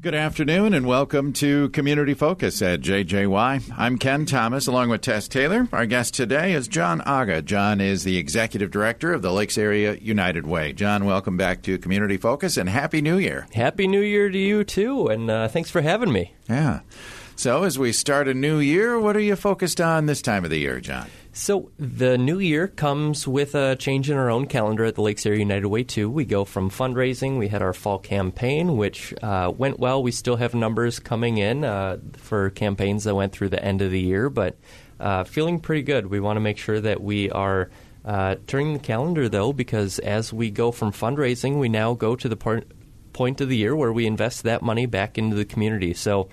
Good afternoon and welcome to Community Focus at JJY. I'm Ken Thomas along with Tess Taylor. Our guest today is John Aga. John is the Executive Director of the Lakes Area United Way. John, welcome back to Community Focus and Happy New Year. Happy New Year to you too, and thanks for having me. Yeah. So as we start a new year, what are you focused on this time of the year, John? So the new year comes with a change in our own calendar at the Lakes Area United Way, too. We go from fundraising. We had our fall campaign, which went well. We still have numbers coming in for campaigns that went through the end of the year, but feeling pretty good. We want to make sure that we are turning the calendar, though, because as we go from fundraising, we now go to the point of the year where we invest that money back into the community. So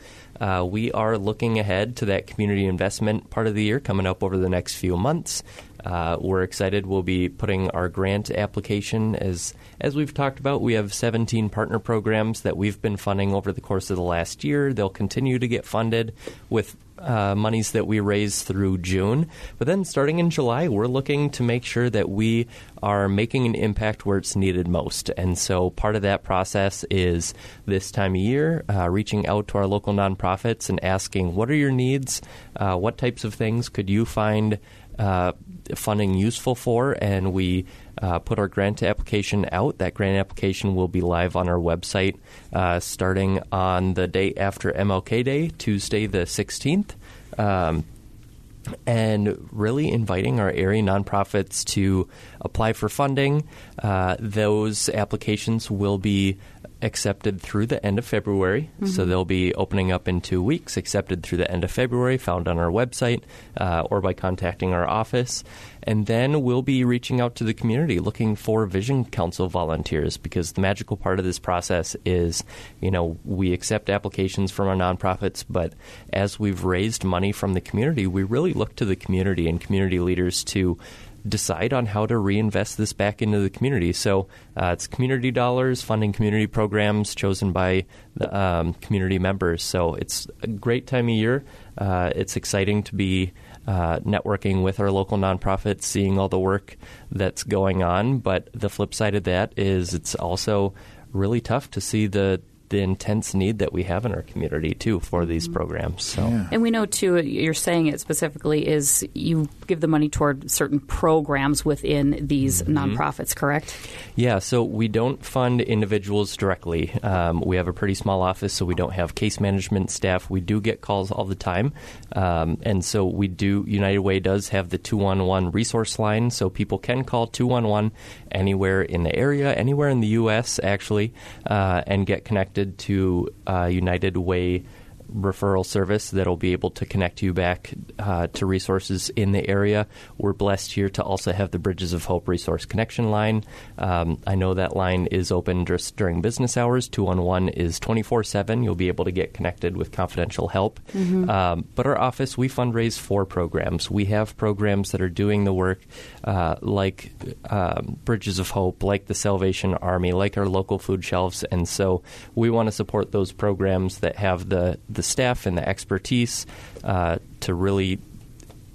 we are looking ahead to that community investment part of the year coming up over the next few months. We're excited. We'll be putting our grant application. As we've talked about, we have 17 partner programs that we've been funding over the course of the last year. They'll continue to get funded with monies that we raise through June. But then starting in July, we're looking to make sure that we are making an impact where it's needed most. And so part of that process is this time of year, reaching out to our local nonprofits and asking, what are your needs? What types of things could you find funding useful for? And we put our grant application out. That grant application will be live on our website starting on the day after MLK Day, Tuesday the 16th, and really inviting our area nonprofits to apply for funding. Those applications will be accepted through the end of February. Mm-hmm. So they'll be opening up in 2 weeks, accepted through the end of February, found on our website or by contacting our office. And then we'll be reaching out to the community looking for Vision Council volunteers, because the magical part of this process is, you know, we accept applications from our nonprofits, but as we've raised money from the community, we really look to the community and community leaders to decide on how to reinvest this back into the community. So it's community dollars, funding community programs chosen by the community members. So it's a great time of year. It's exciting to be networking with our local nonprofits, seeing all the work that's going on. But the flip side of that is it's also really tough to see the intense need that we have in our community, too, for these programs. So. Yeah. And we know, too, you're saying it specifically is you give the money toward certain programs within these nonprofits, correct? Yeah, so we don't fund individuals directly. We have a pretty small office, so we don't have case management staff. We do get calls all the time. And so we do, United Way does have the 211 resource line, so people can call 211 anywhere in the area, anywhere in the U.S., actually, and get connected to United Way referral service that'll be able to connect you back to resources in the area. We're blessed here to also have the Bridges of Hope resource connection line. I know that line is open just during business hours. 211 is 24/7. You'll be able to get connected with confidential help. Mm-hmm. But our office, we fundraise for programs. We have programs that are doing the work like Bridges of Hope, like the Salvation Army, like our local food shelves. And so we want to support those programs that have the staff and the expertise to really,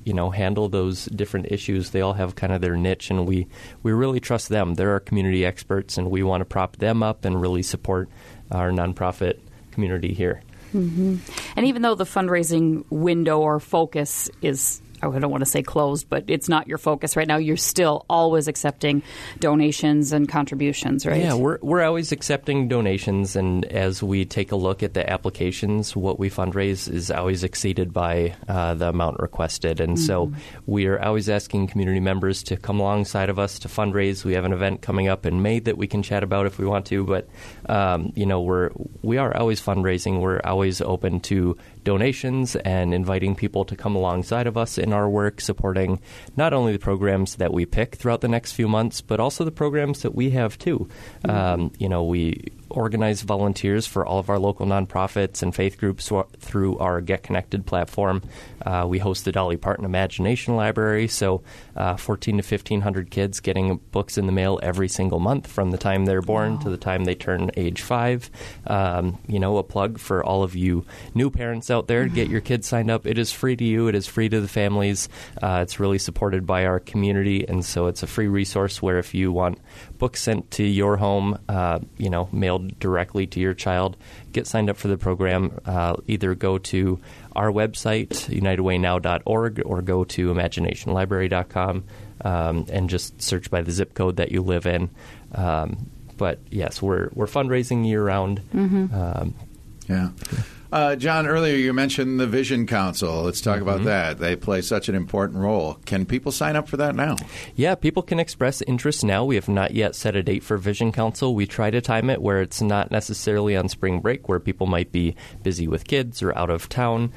you know, handle those different issues. They all have kind of their niche, and we really trust them. They're our community experts, and we want to prop them up and really support our nonprofit community here. Mm-hmm. And even though the fundraising window or focus is, I don't want to say closed, but it's not your focus right now. You're still always accepting donations and contributions, right? Yeah, we're always accepting donations. And as we take a look at the applications, what we fundraise is always exceeded by the amount requested. And so we are always asking community members to come alongside of us to fundraise. We have an event coming up in May that we can chat about if we want to. But, you know, we are always fundraising. We're always open to donations and inviting people to come alongside of us in our work, supporting not only the programs that we pick throughout the next few months, but also the programs that we have, too. Mm-hmm. You know, we organize volunteers for all of our local nonprofits and faith groups through our Get Connected platform. We host the Dolly Parton Imagination Library, so 1,400 to 1,500 kids getting books in the mail every single month from the time they're born to the time they turn age 5. You know, a plug for all of you new parents out there, get your kids signed up. It is free to you. It is free to the families. It's really supported by our community, and so it's a free resource where if you want books sent to your home, you know, mailed emailed directly to your child, get signed up for the program. Either go to our website, unitedwaynow.org, or go to imaginationlibrary.com and just search by the zip code that you live in. But yes, we're fundraising year round. Mm-hmm. Yeah. John, earlier you mentioned the Vision Council. Let's talk about that. They play such an important role. Can people sign up for that now? Yeah, people can express interest now. We have not yet set a date for Vision Council. We try to time it where it's not necessarily on spring break, where people might be busy with kids or out of town,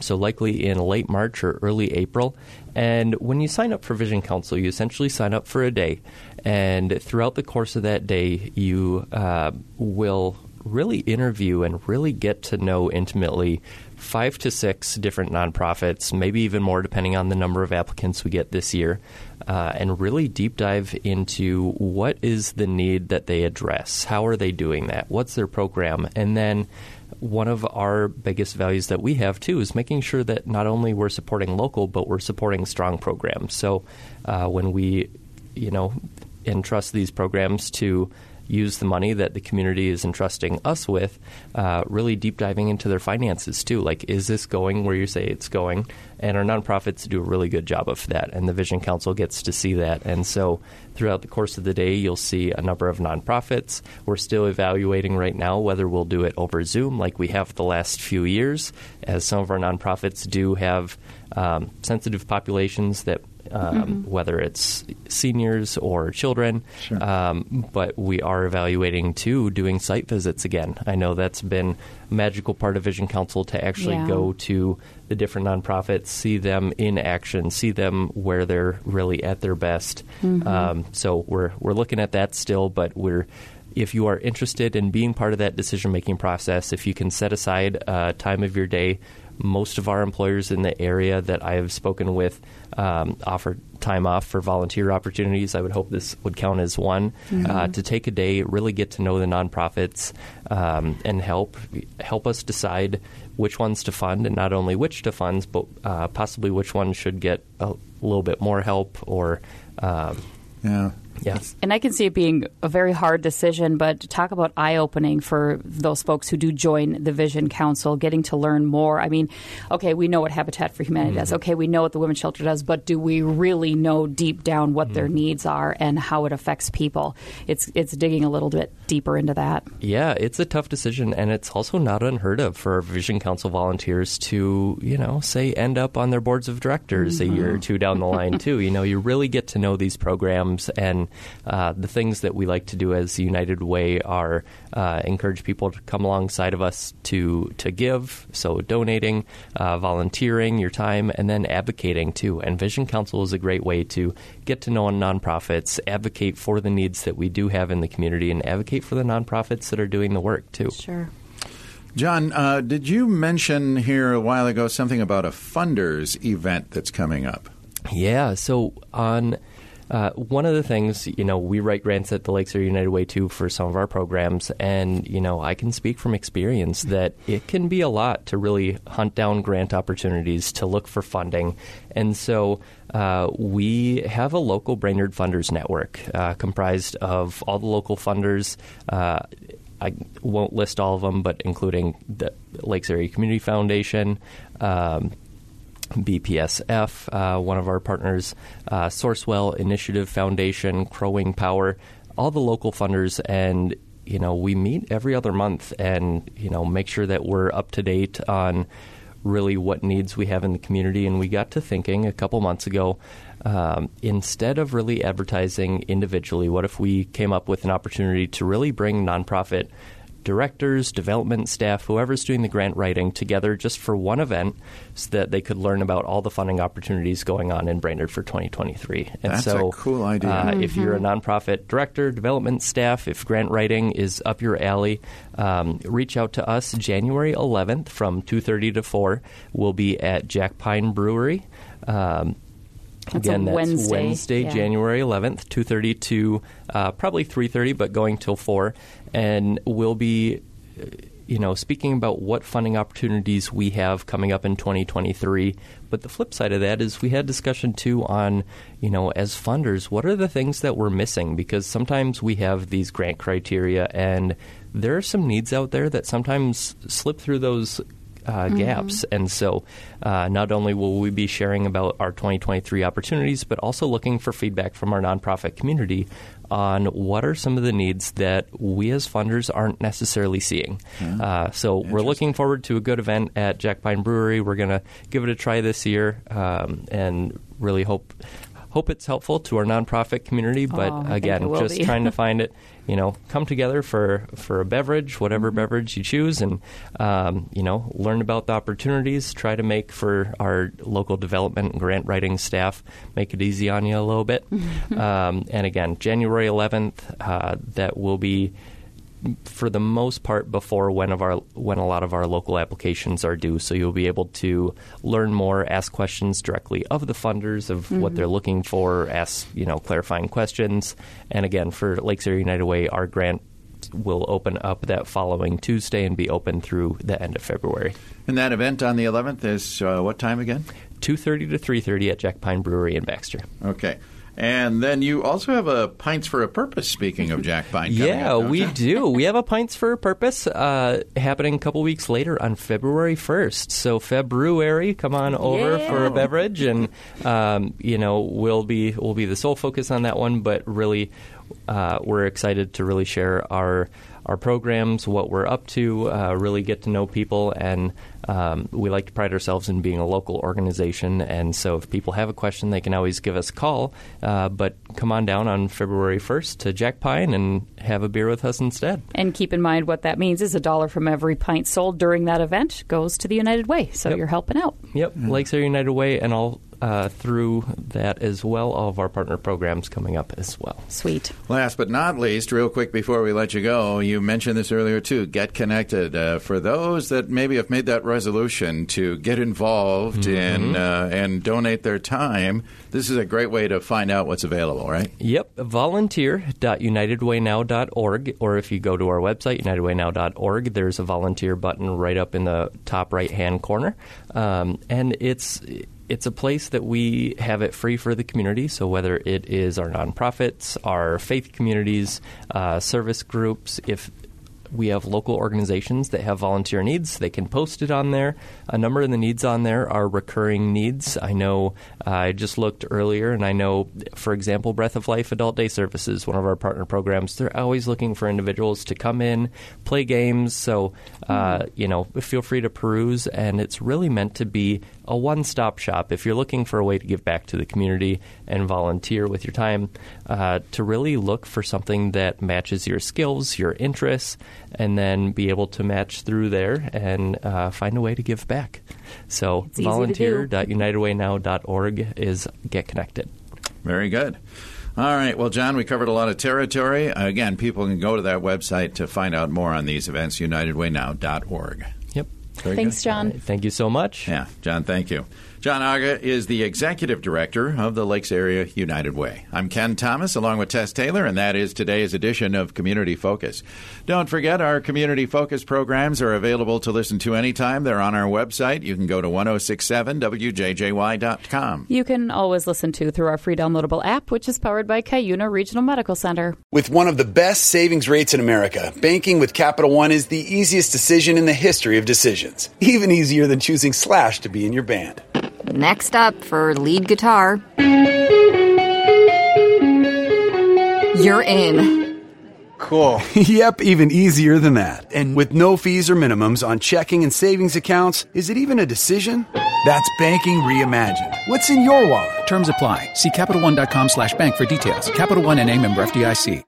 so likely in late March or early April. And when you sign up for Vision Council, you essentially sign up for a day. And throughout the course of that day, you will really interview and really get to know intimately 5 to 6 different nonprofits, maybe even more depending on the number of applicants we get this year, and really deep dive into what is the need that they address, how are they doing that, what's their program. And then one of our biggest values that we have, too, is making sure that not only we're supporting local, but we're supporting strong programs. So when we, entrust these programs to use the money that the community is entrusting us with, really deep diving into their finances, too. Like, is this going where you say it's going? And our nonprofits do a really good job of that, and the Vision Council gets to see that. And so throughout the course of the day, you'll see a number of nonprofits. We're still evaluating right now whether we'll do it over Zoom like we have the last few years, as some of our nonprofits do have sensitive populations that whether it's seniors or children. Sure. But we are evaluating, too, doing site visits again. I know that's been a magical part of Vision Council, to actually go to the different nonprofits, see them in action, see them where they're really at their best. So we're looking at that still, but if you are interested in being part of that decision-making process, if you can set aside time of your day. Most of our employers in the area that I have spoken with offer time off for volunteer opportunities. I would hope this would count as one, to take a day, really get to know the nonprofits, and help us decide which ones to fund, and not only which to fund, but possibly which ones should get a little bit more help or Yes. And I can see it being a very hard decision, but talk about eye-opening for those folks who do join the Vision Council, getting to learn more. I mean, okay, we know what Habitat for Humanity does. Okay, we know what the Women's Shelter does, but do we really know deep down what their needs are and how it affects people? It's digging a little bit deeper into that. Yeah, it's a tough decision, and it's also not unheard of for Vision Council volunteers to, say end up on their boards of directors a year or two down the line, too. You really get to know these programs, and the things that we like to do as United Way are encourage people to come alongside of us to give, so donating, volunteering your time, and then advocating, too. And Vision Council is a great way to get to know nonprofits, advocate for the needs that we do have in the community, and advocate for the nonprofits that are doing the work, too. Sure. John, did you mention here a while ago something about a funders event that's coming up? Yeah, so on... one of the things, we write grants at the Lakes Area United Way, too, for some of our programs. And, I can speak from experience that it can be a lot to really hunt down grant opportunities, to look for funding. And so we have a local Brainerd Funders Network comprised of all the local funders. I won't list all of them, but including the Lakes Area Community Foundation, BPSF, one of our partners, Sourcewell Initiative Foundation, Crow Wing Power, all the local funders. And, we meet every other month and, make sure that we're up to date on really what needs we have in the community. And we got to thinking a couple months ago, instead of really advertising individually, what if we came up with an opportunity to really bring nonprofit directors, development staff, whoever's doing the grant writing together just for one event so that they could learn about all the funding opportunities going on in Brainerd for 2023. And that's a cool idea. If you're a nonprofit director, development staff, if grant writing is up your alley, reach out to us. January 11th from 2:30 to 4 will be at Jack Pine Brewery. That's Wednesday, January 11th, 2:30 to probably 3:30, but going till 4. And we'll be you know, speaking about what funding opportunities we have coming up in 2023. But the flip side of that is we had discussion, too, on, you know, as funders, what are the things that we're missing? Because sometimes we have these grant criteria, and there are some needs out there that sometimes slip through those gaps. And so not only will we be sharing about our 2023 opportunities, but also looking for feedback from our nonprofit community on what are some of the needs that we as funders aren't necessarily seeing. So we're looking forward to a good event at Jack Pine Brewery. We're going to give it a try this year and really hope it's helpful to our nonprofit community. But again, just trying to find it. You know, come together for a beverage, whatever beverage you choose, and, you know, learn about the opportunities, try to make for our local development and grant writing staff, make it easy on you a little bit. And again, January 11th, that will be, for the most part, before when a lot of our local applications are due. So you'll be able to learn more, ask questions directly of the funders of what they're looking for, ask, you know, clarifying questions. And again, for Lakes Area United Way, our grant will open up that following Tuesday and be open through the end of February. And that event on the 11th is what time again? 2:30 to 3:30 at Jack Pine Brewery in Baxter. Okay. And then you also have a Pints for a Purpose, speaking of Jack Pine. Yeah, we do. We have a Pints for a Purpose happening a couple weeks later on February 1st. So February, come on over for a beverage. And, you know, we'll be the sole focus on that one. But really, we're excited to really share our programs, what we're up to, really get to know people. And we like to pride ourselves in being a local organization. And so if people have a question, they can always give us a call. But come on down on February 1st to Jack Pine and have a beer with us instead. And keep in mind what that means is $1 from every pint sold during that event goes to the United Way. So you're helping out. Lakes Area United Way and all through that as well, all of our partner programs coming up as well. Sweet. Last but not least, real quick before we let you go, you mentioned this earlier too, get connected. For those that maybe have made that resolution to get involved and donate their time, this is a great way to find out what's available, right? Yep. Volunteer.unitedwaynow.org, or if you go to our website, unitedwaynow.org, there's a volunteer button right up in the top right-hand corner. And it's a place that we have it free for the community. So whether it is our nonprofits, our faith communities, service groups, if we have local organizations that have volunteer needs, they can post it on there. A number of the needs on there are recurring needs. I know I just looked earlier, and I know, for example, Breath of Life Adult Day Services, one of our partner programs, they're always looking for individuals to come in, play games. So, you know, feel free to peruse. And it's really meant to be a one-stop shop. If you're looking for a way to give back to the community and volunteer with your time, to really look for something that matches your skills, your interests, and then be able to match through there and find a way to give back. So volunteer.unitedwaynow.org is get connected. Very good. All right. Well, John, we covered a lot of territory. Again, people can go to that website to find out more on these events, unitedwaynow.org. Yep. Thanks, John. Right. Thank you so much. Yeah, John, thank you. John Aga is the Executive Director of the Lakes Area United Way. I'm Ken Thomas, along with Tess Taylor, and that is today's edition of Community Focus. Don't forget, our Community Focus programs are available to listen to anytime. They're on our website. You can go to 1067wjjy.com. You can always listen to through our free downloadable app, which is powered by Cuyuna Regional Medical Center. With one of the best savings rates in America, banking with Capital One is the easiest decision in the history of decisions. Even easier than choosing Slash to be in your band. Next up for lead guitar. You're in. Cool. Yep, even easier than that. And with no fees or minimums on checking and savings accounts, is it even a decision? That's banking reimagined. What's in your wallet? Terms apply. See CapitalOne.com/bank for details. Capital One NA, member FDIC.